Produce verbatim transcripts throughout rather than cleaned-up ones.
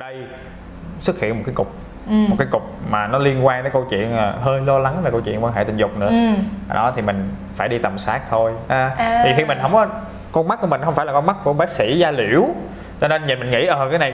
Đây xuất hiện một cái cục, ừ. một cái cục mà nó liên quan đến câu chuyện hơi lo lắng về câu chuyện quan hệ tình dục nữa. ừ. Đó thì mình phải đi tầm soát thôi. à, à. Thì khi mình không có, con mắt của mình không phải là con mắt của bác sĩ Gia Liễu, cho nên nhìn mình nghĩ ờ cái này.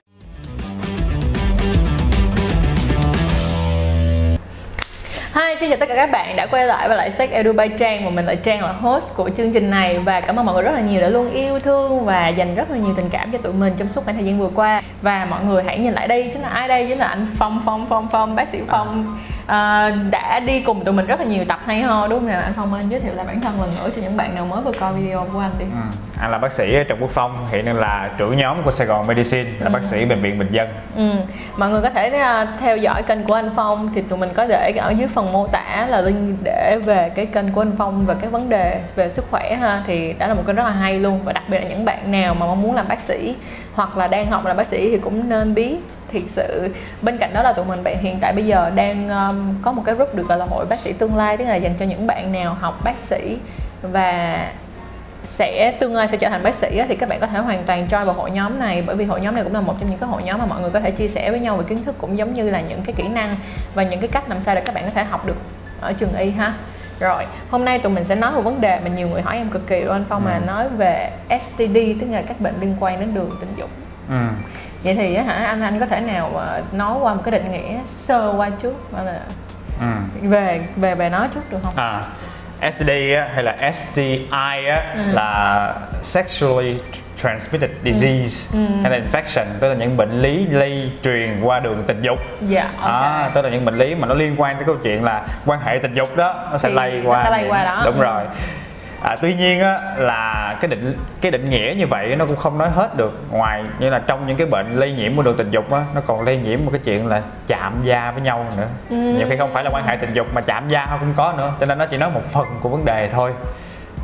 Hi, xin chào tất cả các bạn đã quay lại với lại Sex Edu by Trang, và mình lại Trang là host của chương trình này. Và cảm ơn mọi người rất là nhiều đã luôn yêu thương và dành rất là nhiều tình cảm cho tụi mình trong suốt khoảng thời gian vừa qua. Và mọi người hãy nhìn lại đây, chính là ai đây? Chính là anh Phong, Phong, Phong, Phong, bác sĩ Phong à, đã đi cùng tụi mình rất là nhiều tập hay ho, đúng không nào? Anh Phong ơi, anh giới thiệu lại bản thân lần nữa cho những bạn nào mới vừa coi video của anh đi. ừ. Anh là bác sĩ Trần Quốc Phong, hiện đang là trưởng nhóm của Sài Gòn Medicine, là ừ. bác sĩ Bệnh viện Bình Dân. ừ. Mọi người có thể theo dõi kênh của anh Phong, thì tụi mình có để ở dưới phần mô tả là link để về cái kênh của anh Phong và các vấn đề về sức khỏe ha. Thì đã là một kênh rất là hay luôn, và đặc biệt là những bạn nào mà mong muốn làm bác sĩ hoặc là đang học làm bác sĩ thì cũng nên biết. Thiệt sự bên cạnh đó là tụi mình bạn hiện tại bây giờ đang um, có một cái group được gọi là hội bác sĩ tương lai, tức là dành cho những bạn nào học bác sĩ và sẽ tương lai sẽ trở thành bác sĩ, thì các bạn có thể hoàn toàn join vào hội nhóm này, bởi vì hội nhóm này cũng là một trong những cái hội nhóm mà mọi người có thể chia sẻ với nhau về kiến thức, cũng giống như là những cái kỹ năng và những cái cách làm sao để các bạn có thể học được ở trường y ha. Rồi, hôm nay tụi mình sẽ nói một vấn đề mà nhiều người hỏi em cực kỳ luôn anh Phong, ừ. mà nói về S T D, tức là các bệnh liên quan đến đường tình dục. ừ. Vậy thì hả anh anh có thể nào nói qua một cái định nghĩa sơ qua trước là ừ. về về về nói trước được không? À, S T D hay là S T I ừ. là sexually transmitted disease, ừ. Ừ. hay là infection, tức là những bệnh lý lây truyền qua đường tình dục. Dạ, okay. À, tức là những bệnh lý mà nó liên quan tới câu chuyện là quan hệ tình dục đó, nó sẽ thì lây qua, nó sẽ lây qua đó. Đúng rồi. À, tuy nhiên á, là cái định cái định nghĩa như vậy nó cũng không nói hết được, ngoài như là trong những cái bệnh lây nhiễm qua đường tình dục á, nó còn lây nhiễm một cái chuyện là chạm da với nhau nữa. ừ. Nhiều khi không phải là quan hệ tình dục mà chạm da cũng có nữa, cho nên nó chỉ nói một phần của vấn đề thôi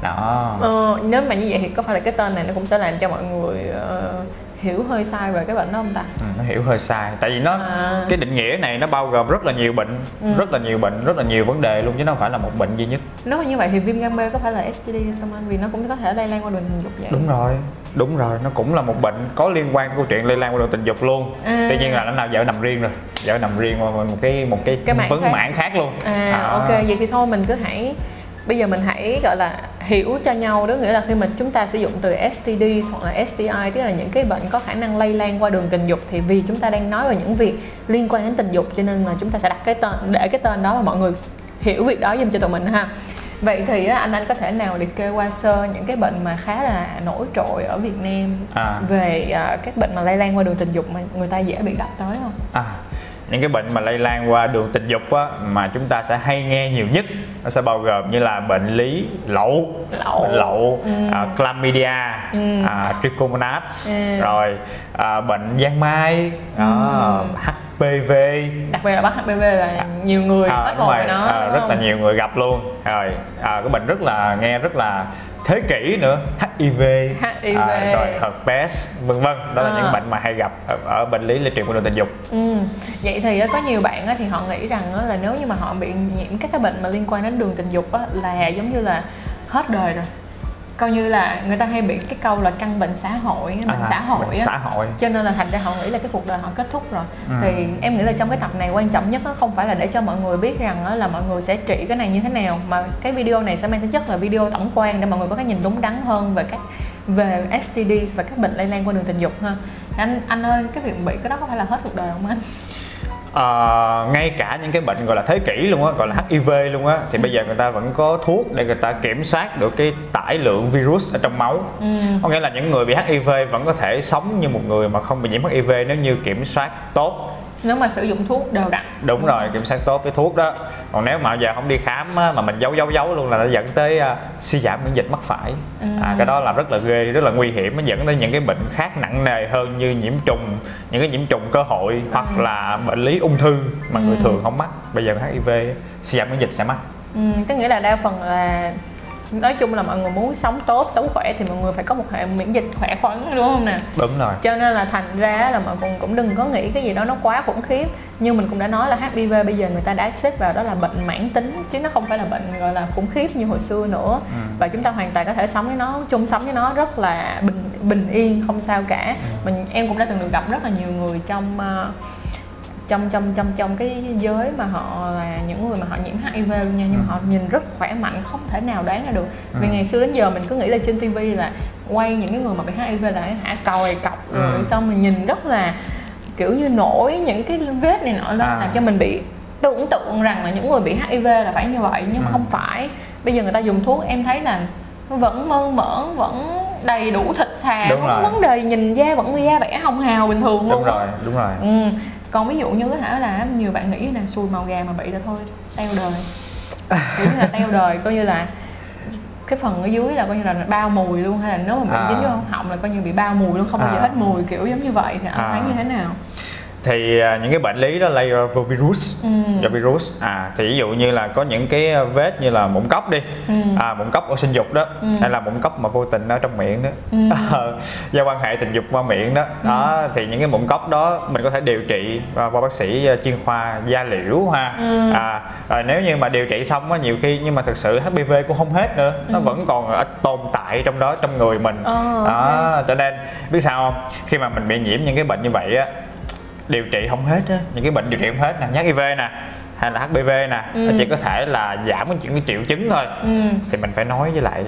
đó. Ờ, nếu mà như vậy thì có phải là cái tên này nó cũng sẽ làm cho mọi người uh, hiểu hơi sai về cái bệnh đó không ta? Ừ, nó hiểu hơi sai, tại vì nó à. cái định nghĩa này nó bao gồm rất là nhiều bệnh, ừ. rất là nhiều bệnh, rất là nhiều vấn đề luôn, chứ nó không phải là một bệnh duy nhất. Nếu mà như vậy thì viêm gan B có phải là S T D hay sao anh? Vì nó cũng có thể lây lan qua đường tình dục vậy. Đúng rồi, đúng rồi, nó cũng là một bệnh có liên quan đến câu chuyện lây lan qua đường tình dục luôn. à. Tuy nhiên là nó nào vợ nằm riêng rồi, vợ nằm riêng qua một cái một cái, cái vấn mảng khác luôn. à, à ok, vậy thì thôi mình cứ hãy bây giờ mình hãy gọi là hiểu cho nhau, đó nghĩa là khi mà chúng ta sử dụng từ S T D hoặc là S T I, tức là những cái bệnh có khả năng lây lan qua đường tình dục, thì vì chúng ta đang nói về những việc liên quan đến tình dục cho nên là chúng ta sẽ đặt cái tên, để cái tên đó mà mọi người hiểu việc đó giùm cho tụi mình ha. Vậy thì anh anh có thể nào liệt kê qua sơ những cái bệnh mà khá là nổi trội ở Việt Nam à. về các bệnh mà lây lan qua đường tình dục mà người ta dễ bị gặp tới không? À. Những cái bệnh mà lây lan qua đường tình dục á, mà chúng ta sẽ hay nghe nhiều nhất, nó sẽ bao gồm như là bệnh lý lậu, lậu, lậu ừ. uh, chlamydia, ừ. uh, trichomonas, ừ. rồi uh, bệnh giang mai, ừ. uh, H P V. Đặc biệt là bắt H P V là à, nhiều người à, bắt hồi nó à, rất là nhiều người gặp luôn. Rồi à, cái bệnh rất là nghe rất là thế kỷ nữa, H I V, H I V. À, rồi herpes vân vân, đó à. là những bệnh mà hay gặp ở, ở bệnh lý lây truyền qua đường tình dục. ừ. Vậy thì có nhiều bạn thì họ nghĩ rằng là nếu như mà họ bị nhiễm các cái bệnh mà liên quan đến đường tình dục là giống như là hết đời rồi, coi như là người ta hay bị cái câu là căn bệnh xã hội, bệnh à, xã hội, bệnh xã hội. Cho nên là thành ra họ nghĩ là cái cuộc đời họ kết thúc rồi. ừ. Thì em nghĩ là trong cái tập này quan trọng nhất không phải là để cho mọi người biết rằng là mọi người sẽ trị cái này như thế nào, mà cái video này sẽ mang tính chất là video tổng quan để mọi người có cái nhìn đúng đắn hơn về các về S T D và các bệnh lây lan qua đường tình dục ha. Anh anh ơi, cái việc bị cái đó có phải là hết cuộc đời không anh? Uh, ngay cả những cái bệnh gọi là thế kỷ luôn á, gọi là H I V luôn á, thì ừ. bây giờ người ta vẫn có thuốc để người ta kiểm soát được cái tải lượng virus ở trong máu. ừ. Có nghĩa là những người bị H I V vẫn có thể sống như một người mà không bị nhiễm H I V nếu như kiểm soát tốt, nếu mà sử dụng thuốc đều đặn. Đúng rồi, kiểm soát tốt với thuốc đó. Còn nếu mà giờ không đi khám á, mà mình giấu giấu giấu luôn là nó dẫn tới uh, suy giảm miễn dịch mắc phải. ừ. À, cái đó là rất là ghê, rất là nguy hiểm, nó dẫn tới những cái bệnh khác nặng nề hơn như nhiễm trùng, những cái nhiễm trùng cơ hội, ừ. hoặc là bệnh lý ung thư mà ừ. người thường không mắc. Bây giờ H I V suy giảm miễn dịch sẽ mắc. ừ, Tức nghĩa là đa phần là nói chung là mọi người muốn sống tốt, sống khỏe thì mọi người phải có một hệ miễn dịch khỏe khoắn, đúng không nè? Đúng rồi. Cho nên là thành ra là mọi người cũng đừng có nghĩ cái gì đó nó quá khủng khiếp. Như mình cũng đã nói là hát pê vê bây giờ người ta đã xếp vào đó là bệnh mãn tính, chứ nó không phải là bệnh gọi là khủng khiếp như hồi xưa nữa. Ừ. Và chúng ta hoàn toàn có thể sống với nó, chung sống với nó rất là bình bình yên, không sao cả. Ừ. Mình em cũng đã từng được gặp rất là nhiều người trong trong trong trong trong cái giới mà họ là những người mà họ nhiễm hát i vê luôn nha, nhưng ừ. mà họ nhìn rất khỏe mạnh, không thể nào đoán ra được. Ừ. Vì ngày xưa đến giờ mình cứ nghĩ là trên ti vi là quay những cái người mà bị hát i vê là hả còi cọc rồi, ừ. xong mình nhìn rất là kiểu như nổi những cái vết này nọ lên, à. làm cho mình bị tưởng tượng rằng là những người bị hát i vê là phải như vậy, nhưng ừ. mà không phải. Bây giờ người ta dùng thuốc em thấy là vẫn mơ mởn, vẫn đầy đủ thịt thà, đúng không rồi. Vấn đề nhìn da vẫn da vẻ hồng hào bình thường đúng luôn. Đúng rồi, đúng rồi. Ừ. Còn ví dụ như hả là nhiều bạn nghĩ là sùi màu gà mà bị là thôi teo đời, kiểu như là teo đời, coi như là cái phần ở dưới là coi như là bao mùi luôn, hay là nếu mà bị à. dính vô họng là coi như bị bao mùi luôn, không bao à. giờ hết mùi, kiểu giống như vậy. Thì anh à. thấy như thế nào? Thì những cái bệnh lý đó lây do virus, ừ. do virus. À, thì ví dụ như là có những cái vết như là mụn cóc đi, ừ. à, mụn cóc ở sinh dục đó, ừ. hay là mụn cóc mà vô tình ở trong miệng đó, ừ. à, do quan hệ tình dục qua miệng đó. Ừ. Đó, thì những cái mụn cóc đó mình có thể điều trị qua bác sĩ chuyên khoa Gia Liễu ha. Ừ. À, à, nếu như mà điều trị xong á, nhiều khi nhưng mà thực sự hát pê vê cũng không hết nữa, nó ừ. vẫn còn tồn tại trong đó, trong người mình. Ờ, đó, okay. Cho nên biết sao không? Khi mà mình bị nhiễm những cái bệnh như vậy á, điều trị không hết á, những cái bệnh điều trị không hết nè, nhắc hát i vê nè, hay là hát pê vê nè, ừ. nó chỉ có thể là giảm những cái triệu chứng thôi, ừ. thì mình phải nói với lại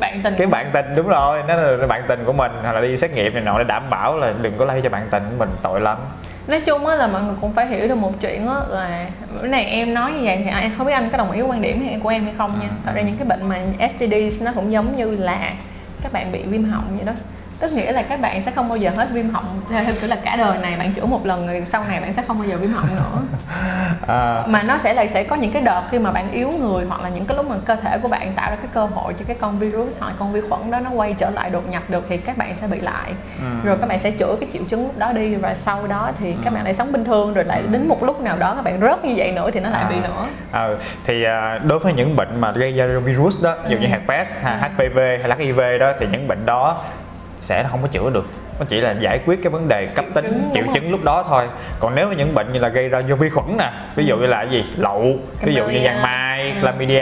bạn tình cái bạn tình, đúng rồi, nó là bạn tình của mình, hoặc là đi xét nghiệm này nọ để đảm bảo là đừng có lây cho bạn tình của mình, tội lắm. Nói chung á là mọi người cũng phải hiểu được một chuyện á là cái này em nói như vậy thì ai không biết anh có đồng ý quan điểm của em hay không nha. Thật ra những cái bệnh mà ét ti đi nó cũng giống như là các bạn bị viêm họng vậy đó. Tức nghĩa là các bạn sẽ không bao giờ hết viêm họng, theo kiểu là cả đời này bạn chữa một lần rồi sau này bạn sẽ không bao giờ viêm họng nữa. À. Mà nó sẽ là sẽ có những cái đợt khi mà bạn yếu người, hoặc là những cái lúc mà cơ thể của bạn tạo ra cái cơ hội cho cái con virus hoặc con vi khuẩn đó nó quay trở lại đột nhập được thì các bạn sẽ bị lại. Ừ. Rồi các bạn sẽ chữa cái triệu chứng lúc đó đi, và sau đó thì các bạn lại sống bình thường, rồi lại đến một lúc nào đó các bạn rớt như vậy nữa thì nó lại à. bị nữa. À. Thì đối với những bệnh mà gây ra virus đó, ví dụ như herpes, ừ. hát pê vê hay là hát i vê đó thì những bệnh đó sẽ không có chữa được, nó chỉ là giải quyết cái vấn đề cấp tính, chứng, triệu chứng lúc đó thôi. Còn nếu những bệnh như là gây ra do vi khuẩn nè, ví dụ như là cái gì lậu, ví dụ như giang mai, ừ. chlamydia,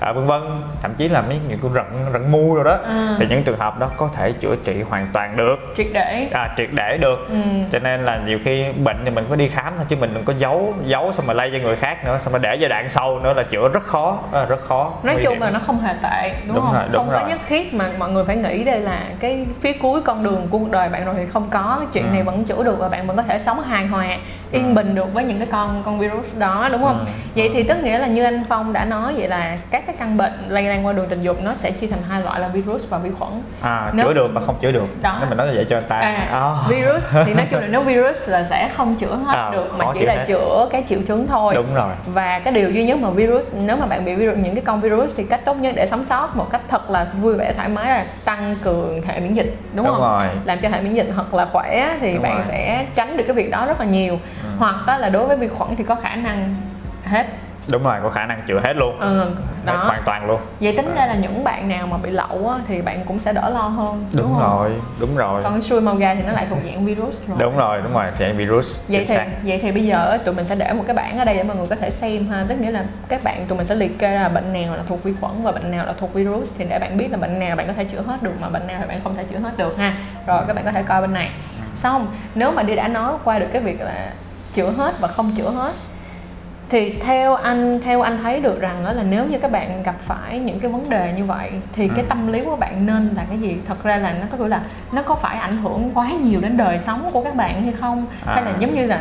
à, vân vân, thậm chí là mấy những con rận rận mu rồi đó, ừ. thì những trường hợp đó có thể chữa trị hoàn toàn được, triệt để, à, triệt để được. Ừ. Cho nên là nhiều khi bệnh thì mình có đi khám thôi, chứ mình đừng có giấu giấu xong mà lây cho người khác nữa, xong mà để giai đoạn sau nữa là chữa rất khó, à, rất khó. Nói chung là nó không hề tệ, đúng, đúng không? Rồi, đúng không rồi. Có nhất thiết mà mọi người phải nghĩ đây là cái phía cuối con đường của đời bạn rồi thì không có, cái chuyện ừ. này vẫn chữa được và bạn vẫn có thể sống hài hòa, yên ừ. bình được với những cái con con virus đó, đúng không? Ừ. Vậy thì tức nghĩa là như anh Phong đã nói vậy là các cái căn bệnh lây lan qua đường tình dục nó sẽ chia thành hai loại là virus và vi khuẩn. À, nếu... chữa được mà không chữa được. Đó. Nên mình nói là vậy cho người ta. À, oh. Virus thì nói chung là nếu virus là sẽ không chữa hết à, được mà chỉ là hết. Chữa cái triệu chứng thôi. Đúng rồi. Và cái điều duy nhất mà virus, nếu mà bạn bị virus, những cái con virus thì cách tốt nhất để sống sót một cách thật là vui vẻ thoải mái là tăng cường hệ miễn dịch, đúng, đúng không? Rồi. Làm cho hệ miễn dịch thật là khỏe thì đúng bạn rồi. Sẽ tránh được cái việc đó rất là nhiều. Ừ. Hoặc đó là đối với vi khuẩn thì có khả năng hết. Đúng rồi, có khả năng chữa hết luôn, ừ, đó. Hết hoàn toàn luôn. Vậy tính ra là những bạn nào mà bị lậu á, thì bạn cũng sẽ đỡ lo hơn, đúng, đúng không? Rồi, đúng rồi. Còn sùi màu gà thì nó lại thuộc dạng virus rồi. Đúng rồi, đúng rồi, dạng virus. Vậy thì, vậy thì bây giờ tụi mình sẽ để một cái bảng ở đây để mọi người có thể xem ha. Tức nghĩa là các bạn, tụi mình sẽ liệt kê ra bệnh nào là thuộc vi khuẩn và bệnh nào là thuộc virus. Thì để bạn biết là bệnh nào bạn có thể chữa hết được mà bệnh nào thì bạn không thể chữa hết được ha. Rồi các bạn có thể coi bên này. Xong, nếu mà đi đã nói qua được cái việc là chữa hết và không chữa hết thì theo anh theo anh thấy được rằng đó là nếu như các bạn gặp phải những cái vấn đề như vậy thì ừ. cái tâm lý của bạn nên là cái gì? Thật ra là nó có nghĩa là nó có phải ảnh hưởng quá nhiều đến đời sống của các bạn hay không? À. Hay là giống như là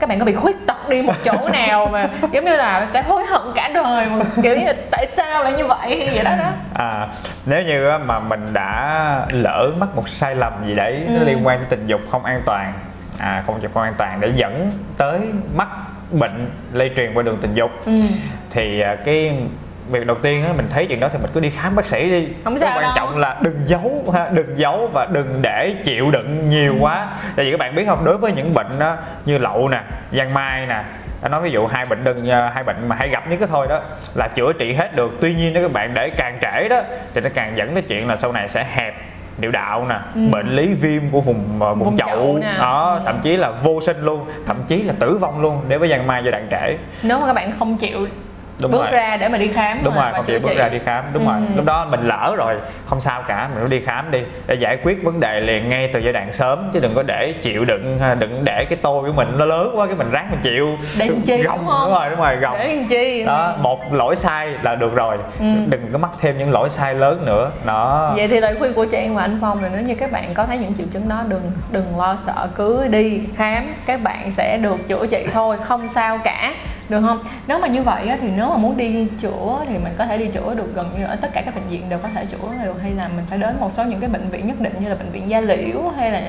các bạn có bị khuyết tật đi một chỗ nào mà giống như là sẽ hối hận cả đời mà kiểu như là tại sao lại như vậy vậy đó đó. À, nếu như mà mình đã lỡ mắc một sai lầm gì đấy ừ. nó liên quan đến tình dục không an toàn, à, không không an toàn để dẫn tới mắc bệnh lây truyền qua đường tình dục ừ. thì cái việc đầu tiên á, mình thấy chuyện đó thì mình cứ đi khám bác sĩ đi. Không sao quan đâu. Trọng là đừng giấu ha, đừng giấu và đừng để chịu đựng nhiều ừ. quá. Tại vì các bạn biết không, đối với những bệnh đó, như lậu nè, giang mai nè, Đã nói ví dụ hai bệnh đừng hai bệnh mà hay gặp nhất cái thôi đó là chữa trị hết được, tuy nhiên đó các bạn để càng trễ đó thì nó càng dẫn tới chuyện là sau này sẽ hẹp niệu đạo nè, ừ. bệnh lý viêm của vùng vùng, vùng chậu đó, ừ. thậm chí là vô sinh luôn, thậm chí là tử vong luôn nếu với giang mai giai đoạn trễ, nếu mà các bạn không chịu Đúng bước rồi. ra để mà đi khám. Đúng rồi, không chịu bước chị. ra đi khám, đúng ừ. rồi. Lúc đó mình lỡ rồi, không sao cả, mình đi khám đi để giải quyết vấn đề liền ngay từ giai đoạn sớm, chứ đừng có để chịu đựng, đừng để cái tô của mình nó lớn quá cái mình ráng mình chịu. Để chi gồng, đúng không? Đúng rồi, đúng rồi, gồng. Để chi. Đó, một lỗi sai là được rồi, ừ. đừng có mắc thêm những lỗi sai lớn nữa. Đó. Vậy thì lời khuyên của Trang và anh Phong là nếu như các bạn có thấy những triệu chứng đó đừng đừng lo sợ, cứ đi khám, các bạn sẽ được chữa trị thôi, không sao cả. Được không? Nếu mà như vậy á, thì nếu mà muốn đi chữa thì mình có thể đi chữa được gần như ở tất cả các bệnh viện đều có thể chữa được, hay là mình phải đến một số những cái bệnh viện nhất định như là Bệnh viện Gia Liễu hay là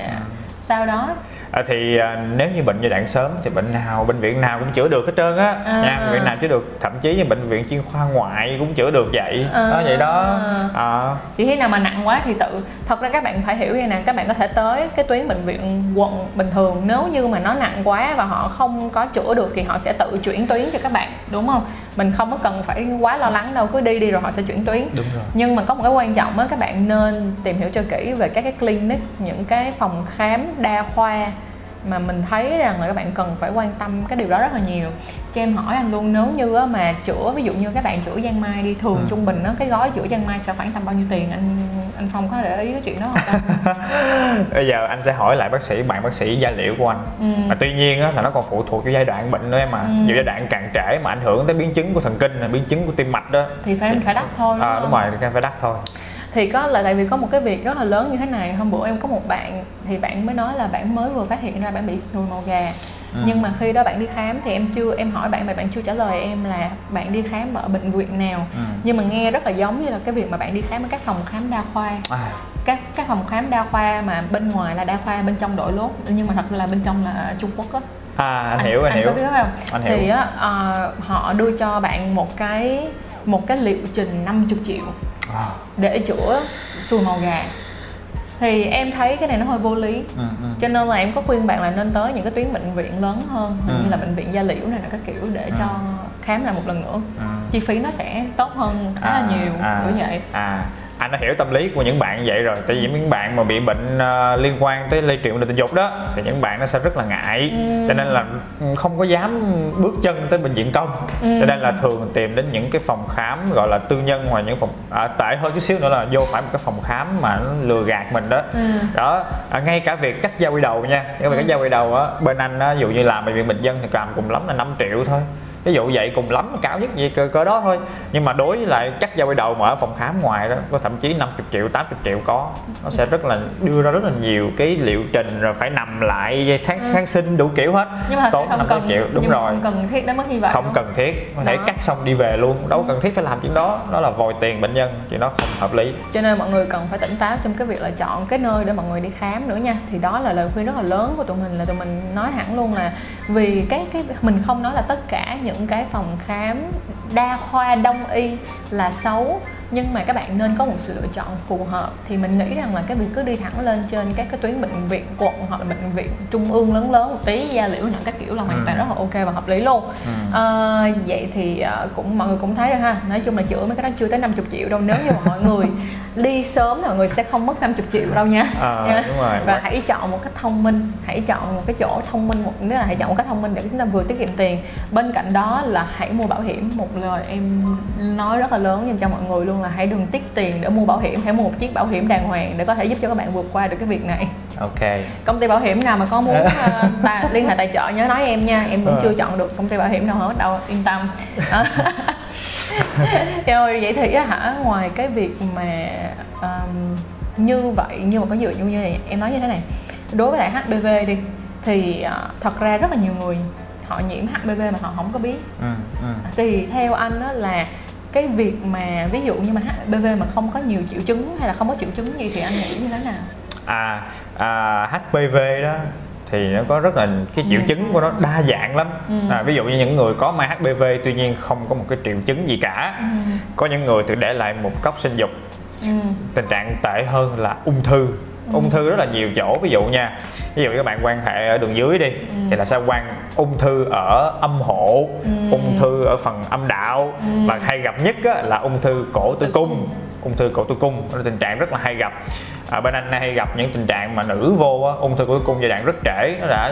sau đó? À, thì nếu như bệnh giai đoạn sớm thì bệnh nào bệnh viện nào cũng chữa được hết trơn á, à. nha, bệnh viện nào chữa được, thậm chí như bệnh viện chuyên khoa ngoại cũng chữa được vậy, à. đó vậy đó. À. Thì thế nào mà nặng quá thì tự, thật ra các bạn phải hiểu vậy nè, các bạn có thể tới cái tuyến bệnh viện quận bình thường, nếu như mà nó nặng quá và họ không có chữa được thì họ sẽ tự chuyển tuyến cho các bạn, đúng không? Mình không có cần phải quá lo lắng đâu, cứ đi đi rồi họ sẽ chuyển tuyến. Đúng rồi. Nhưng mà có một cái quan trọng á, các bạn nên tìm hiểu cho kỹ về các cái clinic, những cái phòng khám đa khoa mà mình thấy rằng là các bạn cần phải quan tâm cái điều đó rất là nhiều. Cho em hỏi anh luôn, nếu như á, mà chữa, ví dụ như các bạn chữa giang mai đi, thường ừ. trung bình á, cái gói chữa giang mai sẽ khoảng tầm bao nhiêu tiền, anh anh Phong có để ý cái chuyện đó không? Bây giờ anh sẽ hỏi lại bác sĩ, bạn bác sĩ Gia Liễu của anh, ừ. mà tuy nhiên á, là nó còn phụ thuộc vào giai đoạn bệnh nữa em ạ. À. Nhiều ừ. giai đoạn càng trễ mà ảnh hưởng tới biến chứng của thần kinh, là biến chứng của tim mạch đó thì phải thì... phải đắt thôi. Đúng, à, đúng rồi, phải đắt thôi. Thì có là tại vì có một cái việc rất là lớn như thế này, hôm bữa em có một bạn thì bạn mới nói là bạn mới vừa phát hiện ra bạn bị sùi màu gà, ừ. nhưng mà khi đó bạn đi khám thì em chưa em hỏi bạn mà bạn chưa trả lời em là bạn đi khám ở bệnh viện nào, ừ. nhưng mà nghe rất là giống như là cái việc mà bạn đi khám ở các phòng khám đa khoa, à. các các phòng khám đa khoa mà bên ngoài là đa khoa, bên trong đội lốt, nhưng mà thật là bên trong là Trung Quốc á. À, anh, anh hiểu anh, anh hiểu, biết không? Anh hiểu. Thì á, uh, họ đưa cho bạn một cái một cái liệu trình năm mươi triệu để chữa sùi màu gà, thì em thấy cái này nó hơi vô lý, ừ, ừ. cho nên là em có khuyên bạn là nên tới những cái tuyến bệnh viện lớn hơn, ừ. như là Bệnh viện Gia Liễu này là các kiểu, để ừ. cho khám lại một lần nữa, ừ. chi phí nó sẽ tốt hơn khá à, là nhiều à, như vậy. À, anh đã hiểu tâm lý của những bạn vậy rồi, tại vì những bạn mà bị bệnh uh, liên quan tới lây truyền tình dục đó thì những bạn nó sẽ rất là ngại, ừ. cho nên là không có dám bước chân tới bệnh viện công, ừ. cho nên là thường tìm đến những cái phòng khám gọi là tư nhân, ngoài những phòng à, tệ hơn chút xíu nữa là vô phải một cái phòng khám mà nó lừa gạt mình đó, ừ. đó. À, ngay cả việc cắt da quy đầu nha, cái việc cắt da quy đầu á, bên anh á, ví dụ như làm bệnh viện Bình Dân thì làm cùng lắm là năm triệu thôi, ví dụ vậy, cùng lắm cao nhất gì cơ, cơ đó thôi, nhưng mà đối với lại cắt da quy đầu mà ở phòng khám ngoài đó có thậm chí năm mươi triệu, tám mươi triệu có, nó sẽ rất là đưa ra rất là nhiều cái liệu trình, rồi phải nằm lại kháng, kháng sinh đủ kiểu hết, nhưng mà tốn năm mươi triệu, đúng rồi, không cần thiết đến mức như vậy, không đúng? Cần thiết, có thể cắt xong đi về luôn, đâu có cần thiết phải làm chuyện đó, đó là vòi tiền bệnh nhân, chuyện đó không hợp lý. Cho nên mọi người cần phải tỉnh táo trong cái việc là chọn cái nơi để mọi người đi khám nữa nha. Thì đó là lời khuyên rất là lớn của tụi mình, là tụi mình nói thẳng luôn là vì cái cái mình không nói là tất cả những những cái phòng khám đa khoa đông y là xấu, nhưng mà các bạn nên có một sự lựa chọn phù hợp. Thì mình nghĩ rằng là cái việc cứ đi thẳng lên trên các cái tuyến bệnh viện quận hoặc là bệnh viện trung ương lớn lớn một tí, Gia Liễu những các kiểu là hoàn toàn rất là ok và hợp lý luôn. ừ. À, vậy thì cũng mọi người cũng thấy rồi ha, nói chung là chữa mấy cái đó chưa tới năm mươi triệu đâu, nếu như mà mọi người đi sớm là mọi người sẽ không mất năm mươi triệu đâu nha. À, nha. Đúng rồi. Và hãy chọn một cách thông minh, hãy chọn một cái chỗ thông minh, một nghĩa là hãy chọn một cách thông minh để chúng ta vừa tiết kiệm tiền, bên cạnh đó là hãy mua bảo hiểm. Một lời em nói rất là lớn dành cho mọi người luôn là hãy đừng tiếc tiền để mua bảo hiểm, hãy mua một chiếc bảo hiểm đàng hoàng để có thể giúp cho các bạn vượt qua được cái việc này. Ok. Công ty bảo hiểm nào mà có muốn uh, ta, liên hệ tài trợ nhớ nói em nha, em vẫn chưa chọn được công ty bảo hiểm nào hết đâu, yên tâm. Rồi vậy thì hả, ngoài cái việc mà um, như vậy, nhưng mà có dựa như vậy em nói như thế này, đối với lại hát pê vê đi thì uh, thật ra rất là nhiều người họ nhiễm hát pê vê mà họ không có biết. ừ, ừ. Thì theo anh đó là cái việc mà ví dụ như mà hát pê vê mà không có nhiều triệu chứng hay là không có triệu chứng gì thì anh nghĩ như thế nào? À, à hát pê vê đó thì nó có rất là cái triệu ừ. chứng của nó đa dạng lắm. ừ. À, ví dụ như những người có mang hát pê vê tuy nhiên không có một cái triệu chứng gì cả, ừ. có những người tự để lại một cốc sinh dục, ừ. tình trạng tệ hơn là ung thư, ừ. Ung thư rất là nhiều chỗ, ví dụ nha, ví dụ các bạn quan hệ ở đường dưới đi, ừ. thì là sẽ quan ung thư ở âm hộ, ừ. ung thư ở phần âm đạo, ừ. và hay gặp nhất á, là ung thư cổ tử cung. Ung thư cổ tử cung là tình trạng rất là hay gặp. À, bên anh hay gặp những tình trạng mà nữ vô á, ung thư cổ tử cung giai đoạn rất trễ, nó đã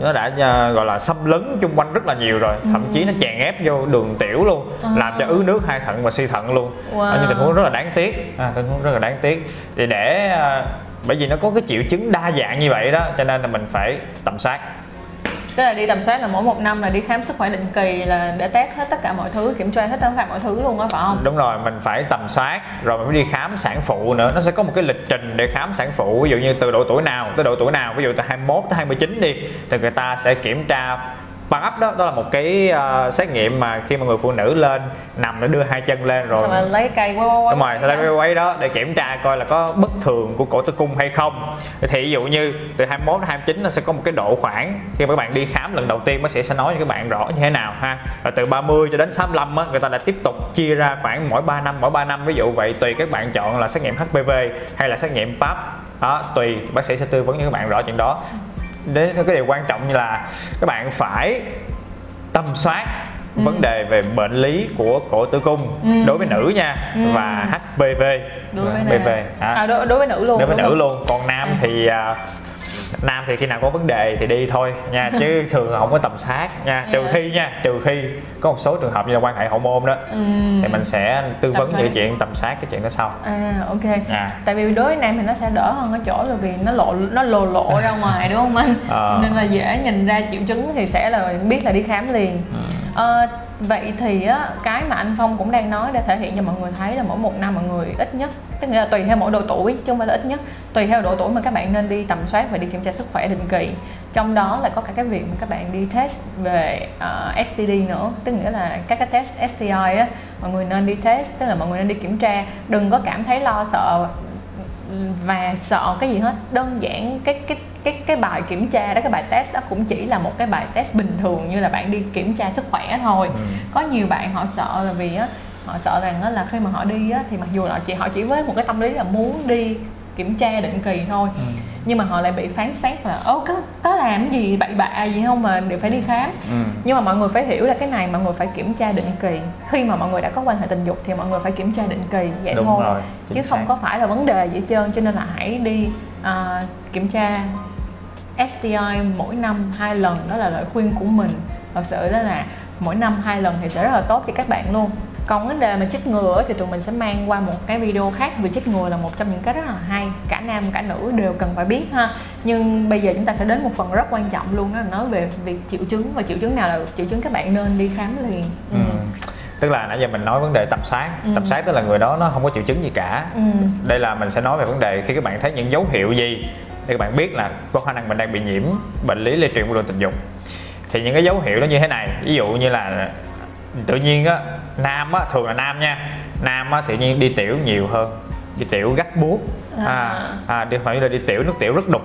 nó đã gọi là xâm lấn chung quanh rất là nhiều rồi, thậm chí nó chèn ép vô đường tiểu luôn, wow. làm cho ứ nước hai thận và suy thận luôn. Wow. À, nhưng tình huống rất là đáng tiếc, à, tình huống rất là đáng tiếc. Thì để à, bởi vì nó có cái triệu chứng đa dạng như vậy đó, cho nên là mình phải tầm soát. Tức là đi tầm soát là mỗi một năm là đi khám sức khỏe định kỳ, là để test hết tất cả mọi thứ, kiểm tra hết tất cả mọi thứ luôn á, phải không? Đúng rồi, mình phải tầm soát rồi mình phải đi khám sản phụ nữa. Nó sẽ có một cái lịch trình để khám sản phụ, ví dụ như từ độ tuổi nào tới độ tuổi nào, ví dụ từ hai mươi mốt tới hai mươi chín đi, thì người ta sẽ kiểm tra pap đó, đó là một cái uh, xét nghiệm mà khi mà người phụ nữ lên nằm để đưa hai chân lên rồi mà lấy cây quay quay quay đúng rồi, lấy quay đó để kiểm tra coi là có bất thường của cổ tử cung hay không. Thì ví dụ như từ hai mươi mốt đến hai mươi chín nó sẽ có một cái độ khoảng, khi mà các bạn đi khám lần đầu tiên bác sĩ sẽ nói cho các bạn rõ như thế nào ha. Rồi từ ba mươi cho đến sáu mươi lăm á, người ta lại tiếp tục chia ra khoảng mỗi ba năm, mỗi ba năm ví dụ vậy, tùy các bạn chọn là xét nghiệm hát pê vê hay là xét nghiệm pap đó, tùy bác sĩ sẽ tư vấn cho các bạn rõ chuyện đó. Đấy, cái điều quan trọng như là các bạn phải tầm soát ừ. vấn đề về bệnh lý của cổ tử cung ừ. đối với nữ nha, ừ. và hát pê vê đối với, hát pê vê. À. À, đối, đối với nữ luôn, đối với nữ luôn. Còn nam à. thì uh, nam thì khi nào có vấn đề thì đi thôi nha, chứ thường là không có tầm soát nha, trừ yeah. khi nha, trừ khi có một số trường hợp như là quan hệ hậu môn đó ừ. thì mình sẽ tư vấn về chuyện tầm soát cái chuyện đó sau. À ok. À. Tại vì đối với nam thì nó sẽ đỡ hơn ở chỗ là vì nó lộ nó lồ lộ, lộ ra ngoài đúng không anh? À. Nên là dễ nhìn ra triệu chứng thì sẽ là biết là đi khám liền. Ừ. À, vậy thì á, cái mà anh Phong cũng đang nói để thể hiện cho mọi người thấy là mỗi một năm mọi người ít nhất, tức nghĩa là tùy theo mỗi độ tuổi chứ không phải là ít nhất, tùy theo độ tuổi mà các bạn nên đi tầm soát và đi kiểm tra sức khỏe định kỳ, trong đó là có cả cái việc mà các bạn đi test về uh, ét tê đê nữa, tức nghĩa là các cái test ét ti ai á, mọi người nên đi test, tức là mọi người nên đi kiểm tra, đừng có cảm thấy lo sợ và sợ cái gì hết, đơn giản cái cái cái cái bài kiểm tra đó, cái bài test đó cũng chỉ là một cái bài test bình thường như là bạn đi kiểm tra sức khỏe thôi. Ừ. Có nhiều bạn họ sợ là vì á, họ sợ rằng á là khi mà họ đi á thì mặc dù là chị họ chỉ với một cái tâm lý là muốn đi kiểm tra định kỳ thôi, ừ. nhưng mà họ lại bị phán xét là ô có, có làm gì bậy bạ gì không mà đều phải đi khám. Ừ. Nhưng mà mọi người phải hiểu là cái này mọi người phải kiểm tra định kỳ, khi mà mọi người đã có quan hệ tình dục thì mọi người phải kiểm tra định kỳ vậy đúng thôi rồi, chứ không xác. Có phải là vấn đề gì hết trơn, cho nên là hãy đi uh, kiểm tra ét ti ai mỗi năm hai lần, đó là lời khuyên của mình. Thật sự đó là mỗi năm hai lần thì sẽ rất là tốt cho các bạn luôn. Còn vấn đề mà chích ngừa thì tụi mình sẽ mang qua một cái video khác, vì chích ngừa là một trong những cái rất là hay, cả nam cả nữ đều cần phải biết ha. Nhưng bây giờ chúng ta sẽ đến một phần rất quan trọng luôn, đó là nói về việc triệu chứng, và triệu chứng nào là triệu chứng các bạn nên đi khám liền. Ừ. Ừ. Tức là nãy giờ mình nói vấn đề tầm soát, ừ. tầm soát tức là người đó nó không có triệu chứng gì cả. Ừ. Đây là mình sẽ nói về vấn đề khi các bạn thấy những dấu hiệu gì để các bạn biết là có khả năng mình đang bị nhiễm bệnh lý lây truyền qua đường tình dục. Thì những cái dấu hiệu nó như thế này, ví dụ như là tự nhiên á, nam á, thường là nam nha, nam á tự nhiên đi tiểu nhiều hơn, đi tiểu gắt buốt, à, à đi phải là đi tiểu nước tiểu rất đục,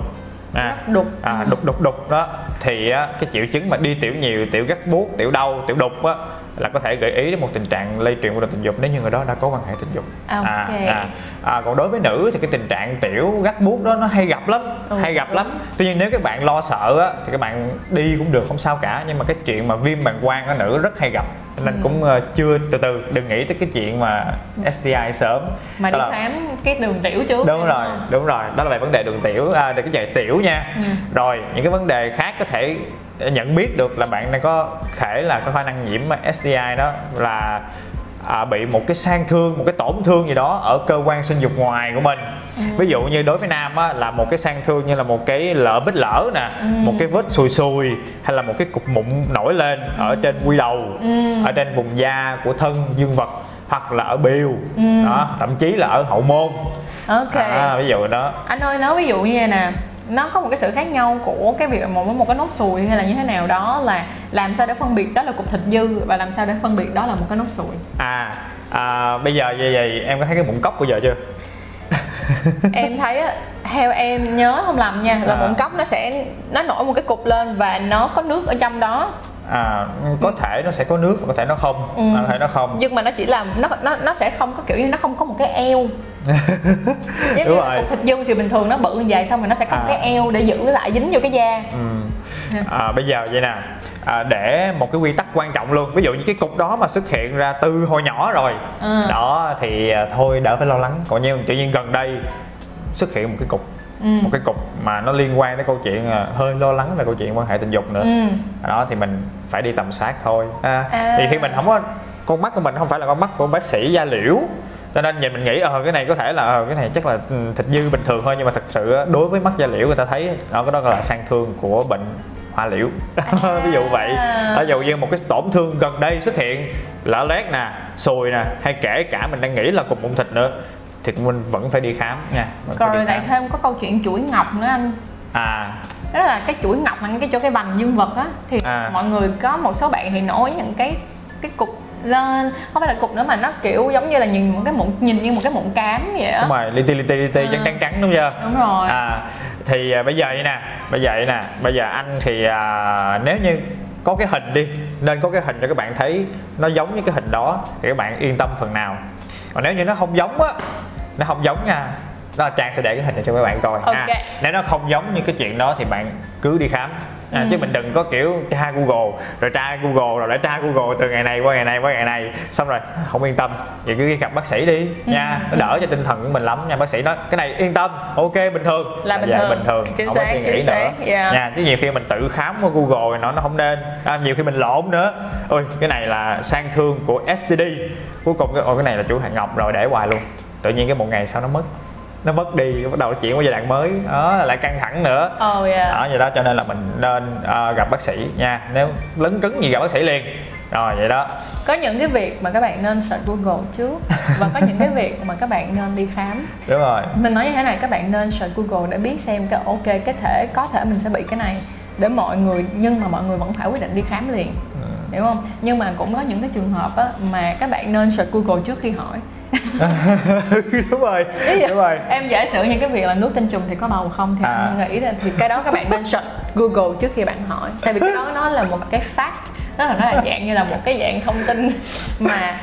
à, đục, à, đục đục đục đó. Thì á, cái triệu chứng mà đi tiểu nhiều, tiểu gắt buốt, tiểu đau, tiểu đục á là có thể gợi ý đến một tình trạng lây truyền qua đường tình dục nếu như người đó đã có quan hệ tình dục. Okay. à, à, à, còn đối với nữ thì cái tình trạng tiểu gắt buốt đó nó hay gặp lắm, ừ, hay gặp đúng. lắm. Tuy nhiên nếu các bạn lo sợ á, thì các bạn đi cũng được không sao cả, nhưng mà cái chuyện mà viêm bàng quang ở nữ rất hay gặp, nên ừ. cũng uh, chưa, từ từ đừng nghĩ tới cái chuyện mà ét ti ai sớm mà đó đi là... khám cái đường tiểu trước. Đúng rồi, không? Đúng rồi, đó là về vấn đề đường tiểu, à, để cái chạy tiểu nha. Ừ. Rồi những cái vấn đề khác có thể nhận biết được là bạn đang có thể là có khả năng nhiễm ét ti ai đó là à, bị một cái sang thương, một cái tổn thương gì đó ở cơ quan sinh dục ngoài của mình. Ừ. Ví dụ như đối với nam á, là một cái sang thương như là một cái lở vết lở nè, ừ. một cái vết sùi sùi, hay là một cái cục mụn nổi lên ừ. ở trên quy đầu, ừ. ở trên vùng da của thân dương vật, hoặc là ở bìu, ừ. đó, thậm chí là ở hậu môn. Ok. À, ví dụ đó. Anh ơi nói ví dụ như vậy nè, nó có một cái sự khác nhau của cái việc một một cái nốt sùi hay là như thế nào đó, là làm sao để phân biệt đó là cục thịt dư và làm sao để phân biệt đó là một cái nốt sùi. À, à bây giờ vậy vậy em có thấy cái mụn cóc bây giờ chưa? Em thấy theo em nhớ không lầm nha là à. mụn cóc nó sẽ nó nổi một cái cục lên và nó có nước ở trong đó. À, có thể nó sẽ có nước và có thể nó không, ừ. có thể nó không. Nhưng mà nó chỉ là nó nó nó sẽ không có kiểu như nó không có một cái eo. Giống như cục thịt dư thì bình thường nó bự như vậy, xong rồi nó sẽ có à. cái eo để giữ lại dính vô cái da. Ừ. à, Bây giờ vậy nè, à, để một cái quy tắc quan trọng luôn, ví dụ như cái cục đó mà xuất hiện ra từ hồi nhỏ rồi ừ. đó thì thôi đỡ phải lo lắng. Còn như tự nhiên gần đây xuất hiện một cái cục ừ. một cái cục mà nó liên quan tới câu chuyện hơi lo lắng là câu chuyện quan hệ tình dục nữa ừ. đó thì mình phải đi tầm soát thôi. à, à. Thì khi mình không có, con mắt của mình không phải là con mắt của bác sĩ Gia Liễu, cho nên nhìn mình nghĩ ờ cái này có thể là ờ, cái này chắc là thịt dư bình thường thôi, nhưng mà thật sự đối với mắt Gia Liễu người ta thấy đó, cái đó là sang thương của bệnh hoa liễu. à. Ví dụ vậy, ví dụ như một cái tổn thương gần đây xuất hiện lở loét nè, sùi nè, hay kể cả mình đang nghĩ là cục bụng thịt nữa thì mình vẫn phải đi khám nha. Rồi lại thêm có câu chuyện chuỗi ngọc nữa anh. À đó là cái chuỗi ngọc là cái chỗ cái bành dương vật á, thì à. mọi người có một số bạn thì nổi những cái cái cục lên, không phải là cục nữa mà nó kiểu giống như là nhìn một cái mụn, nhìn như một cái mụn cám vậy á. Đúng rồi, li ti li ti li ti trắng trắng trắng, đúng chưa? Đúng rồi. À thì à, bây giờ vậy nè, bây giờ vậy nè, bây giờ anh thì à, nếu như có cái hình đi, nên có cái hình cho các bạn thấy nó giống như cái hình đó thì các bạn yên tâm phần nào. Còn nếu như nó không giống á, nó không giống nha, đó Trang sẽ để cái hình này cho các bạn coi. Okay. À, nếu nó không giống như cái chuyện đó thì bạn cứ đi khám. À, ừ. Chứ mình đừng có kiểu tra Google rồi tra Google rồi lại tra Google từ ngày này qua ngày này qua ngày này xong rồi không yên tâm, vậy cứ gặp bác sĩ đi nha. ừ. Nó đỡ cho tinh thần của mình lắm nha. Bác sĩ nói cái này yên tâm, ok, bình thường là bình, dạ, thường. bình thường chính không xác, có suy nghĩ nữa yeah. nha. Chứ nhiều khi mình tự khám qua Google rồi nó nó không nên, à, nhiều khi mình lộn nữa. Ôi cái này là sang thương của S T D, cuối cùng cái, ôi, cái này là chủ hàng ngọc rồi để hoài luôn, tự nhiên cái một ngày sau nó mất nó mất đi, bắt đầu chuyển qua giai đoạn mới đó, lại căng thẳng nữa. Ồ oh, yeah. Đó vậy đó, cho nên là mình nên uh, gặp bác sĩ nha, nếu lấn cấn gì gặp bác sĩ liền. Rồi vậy đó, có những cái việc mà các bạn nên search Google trước và có những cái việc mà các bạn nên đi khám. Đúng rồi, mình nói như thế này, các bạn nên search Google để biết xem cái ok cái thể có thể mình sẽ bị cái này để mọi người, nhưng mà mọi người vẫn phải quyết định đi khám liền. ừ. Hiểu không? Nhưng mà cũng có những cái trường hợp á, mà các bạn nên search Google trước khi hỏi. Đúng rồi, đúng rồi. Em giả sử những cái việc là nước tinh trùng thì có bầu không thì à. em nghĩ là thì cái đó các bạn nên search Google trước khi bạn hỏi, tại vì cái đó nó là một cái fact, nó là nó là dạng như là một cái dạng thông tin mà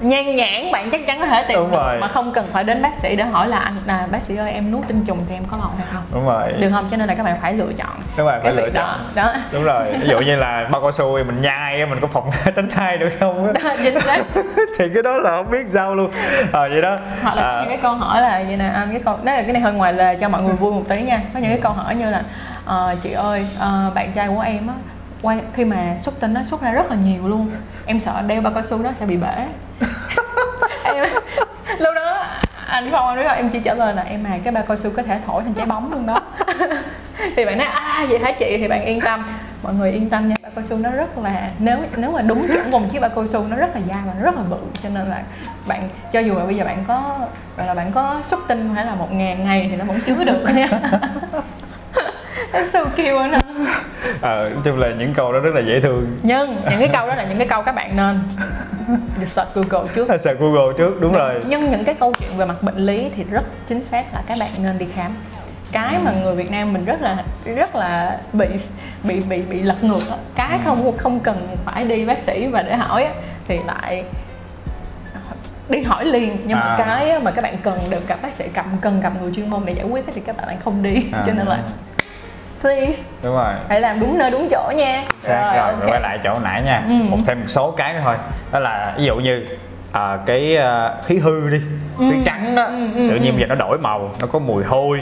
nhan nhãn bạn chắc chắn có thể tìm đúng được rồi. Mà không cần phải đến bác sĩ để hỏi là anh à, bác sĩ ơi em nuốt tinh trùng thì em có bầu hay không, đúng rồi, được không? Cho nên là các bạn phải lựa chọn, đúng rồi, phải lựa chọn đó. Đó đúng rồi, ví dụ như là bao cao su mình nhai mình có phòng tránh thai được không đó, chính xác. Thì cái đó là không biết sao luôn. Ờ à, vậy đó, hoặc là à. có những cái câu hỏi là vậy nè anh, cái câu đó là cái này hơi ngoài lề cho mọi người vui một tí nha. Có những cái câu hỏi như là à, chị ơi à, bạn trai của em á khi mà xuất tinh nó xuất ra rất là nhiều luôn, em sợ đeo bao cao su nó sẽ bị bể. Em, lúc đó anh Phong nói em chỉ trả lời là em mà cái bao cao su có thể thổi thành trái bóng luôn đó. Thì bạn nói à vậy hả chị, thì bạn yên tâm, mọi người yên tâm nha, bao cao su nó rất là, nếu nếu mà đúng chuẩn cùng chiếc bao cao su nó rất là dai và rất là bự, cho nên là bạn cho dù là bây giờ bạn có gọi là bạn có xuất tinh hay là một ngàn ngày thì nó vẫn chứa được nha. That's so cute nữa. Ờ, chung là những câu đó rất là dễ thương. Nhưng những cái câu đó là những cái câu các bạn nên search Google trước. Search Google trước, đúng rồi. Nhưng những cái câu chuyện về mặt bệnh lý thì rất chính xác là các bạn nên đi khám. Cái mà người Việt Nam mình rất là rất là bị bị bị bị lật ngược, cái không không cần phải đi bác sĩ và để hỏi thì lại đi hỏi liền, nhưng à. mà cái mà các bạn cần được gặp bác sĩ, cần cần gặp người chuyên môn để giải quyết thì các bạn lại không đi, à. cho nên là please, đúng rồi, hãy làm đúng nơi đúng chỗ nha. Xác rồi, rồi okay. Quay lại chỗ nãy nha. ừ. Một thêm một số cái nữa thôi, đó là ví dụ như à, cái uh, khí hư đi, khí ừ. trắng đó, ừ, ừ, tự nhiên ừ. giờ nó đổi màu, nó có mùi hôi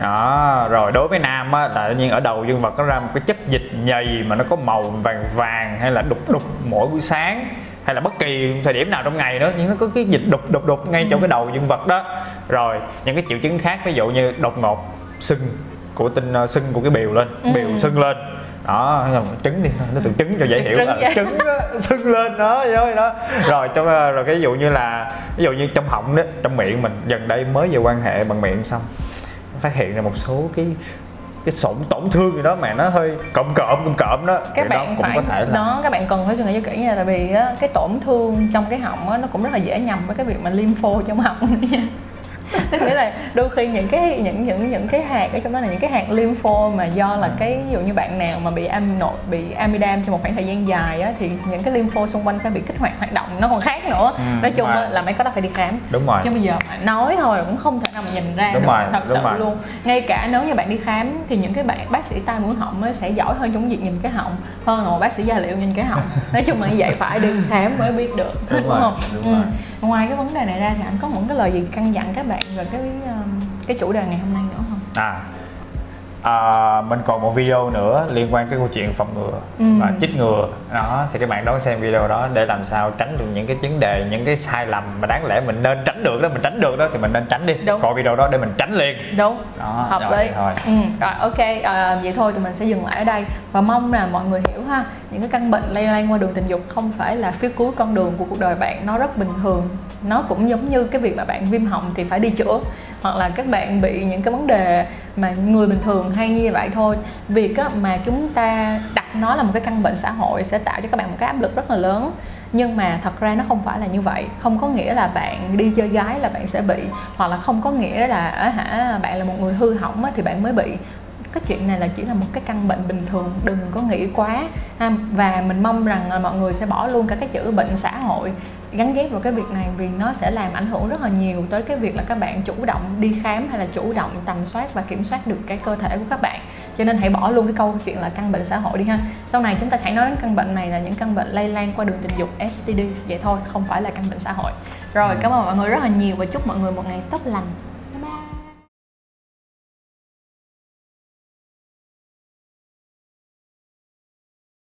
đó. Rồi đối với nam á, tự nhiên ở đầu dương vật nó ra một cái chất dịch nhầy mà nó có màu vàng vàng, hay là đục đục mỗi buổi sáng, hay là bất kỳ thời điểm nào trong ngày nữa, nhưng nó có cái dịch đục đục đục ngay ừ. chỗ cái đầu dương vật đó. Rồi những cái triệu chứng khác ví dụ như đột ngột sưng của tinh sưng của cái bìu lên, ừ. bìu sưng lên đó, trứng đi, nó từ trứng cho dễ hiểu, trứng, à, trứng đó, sưng lên đó, vậy thôi đó. Rồi trong rồi cái ví dụ như là ví dụ như trong họng đó, trong miệng mình gần đây mới vừa quan hệ bằng miệng xong phát hiện ra một số cái cái sổn tổn thương gì đó mà nó hơi cộm cộm cộm cộm đó, các bạn đó cũng phải, có thể là đó các bạn cần phải suy nghĩ cho kỹ nha, tại vì á, cái tổn thương trong cái họng á, nó cũng rất là dễ nhầm với cái việc mà lympho trong họng. Tức nghĩa là đôi khi những cái những những những cái hạt ở trong đó là những cái hạt lympho mà do là cái ví dụ như bạn nào mà bị am nội bị amidam trong một khoảng thời gian dài á, thì những cái lympho xung quanh sẽ bị kích hoạt hoạt động, nó còn khác nữa. Ừ, nói chung rồi. Là mấy có đó phải đi khám. Đúng rồi. Chứ bây giờ nói thôi cũng không thể nào mà nhìn ra đúng được rồi, thật đúng sự rồi. Luôn. Ngay cả nếu như bạn đi khám thì những cái bạn bác sĩ tai mũi họng nó sẽ giỏi hơn trong việc nhìn cái họng hơn là một bác sĩ da liễu nhìn cái họng. Nói chung là như vậy phải đi khám mới biết được, đúng, đúng rồi, không? Đúng ừ. rồi. Ngoài cái vấn đề này ra thì anh có những cái lời gì căn dặn các bạn về cái cái chủ đề ngày hôm nay nữa không? À, à mình còn một video nữa liên quan cái câu chuyện phòng ngừa ừ. và chích ngừa đó, thì các bạn đón xem video đó để làm sao tránh được những cái vấn đề, những cái sai lầm mà đáng lẽ mình nên tránh được đó, mình tránh được đó thì mình nên tránh đi. Đúng. Coi video đó để mình tránh liền. Đúng. Đó, hợp lý. Thôi. Ừ, rồi ok, à, vậy thôi tụi mình sẽ dừng lại ở đây và mong là mọi người hiểu ha, những cái căn bệnh lây lan qua đường tình dục không phải là phía cuối con đường của cuộc đời bạn, nó rất bình thường. Nó cũng giống như cái việc mà bạn viêm họng thì phải đi chữa, hoặc là các bạn bị những cái vấn đề mà người bình thường hay như vậy thôi. Việc á, mà chúng ta đặt nó là một cái căn bệnh xã hội sẽ tạo cho các bạn một cái áp lực rất là lớn, nhưng mà thật ra nó không phải là như vậy. Không có nghĩa là bạn đi chơi gái là bạn sẽ bị, hoặc là không có nghĩa là hả bạn là một người hư hỏng á, thì bạn mới bị. Cái chuyện này là chỉ là một cái căn bệnh bình thường, đừng có nghĩ quá ha. Và mình mong rằng là mọi người sẽ bỏ luôn cả cái chữ bệnh xã hội gắn ghép vào cái việc này, vì nó sẽ làm ảnh hưởng rất là nhiều tới cái việc là các bạn chủ động đi khám hay là chủ động tầm soát và kiểm soát được cái cơ thể của các bạn. Cho nên hãy bỏ luôn cái câu chuyện là căn bệnh xã hội đi ha. Sau này chúng ta hãy nói đến căn bệnh này là những căn bệnh lây lan qua đường tình dục, S T D vậy thôi, không phải là căn bệnh xã hội. Rồi, cảm ơn mọi người rất là nhiều và chúc mọi người một ngày tốt lành.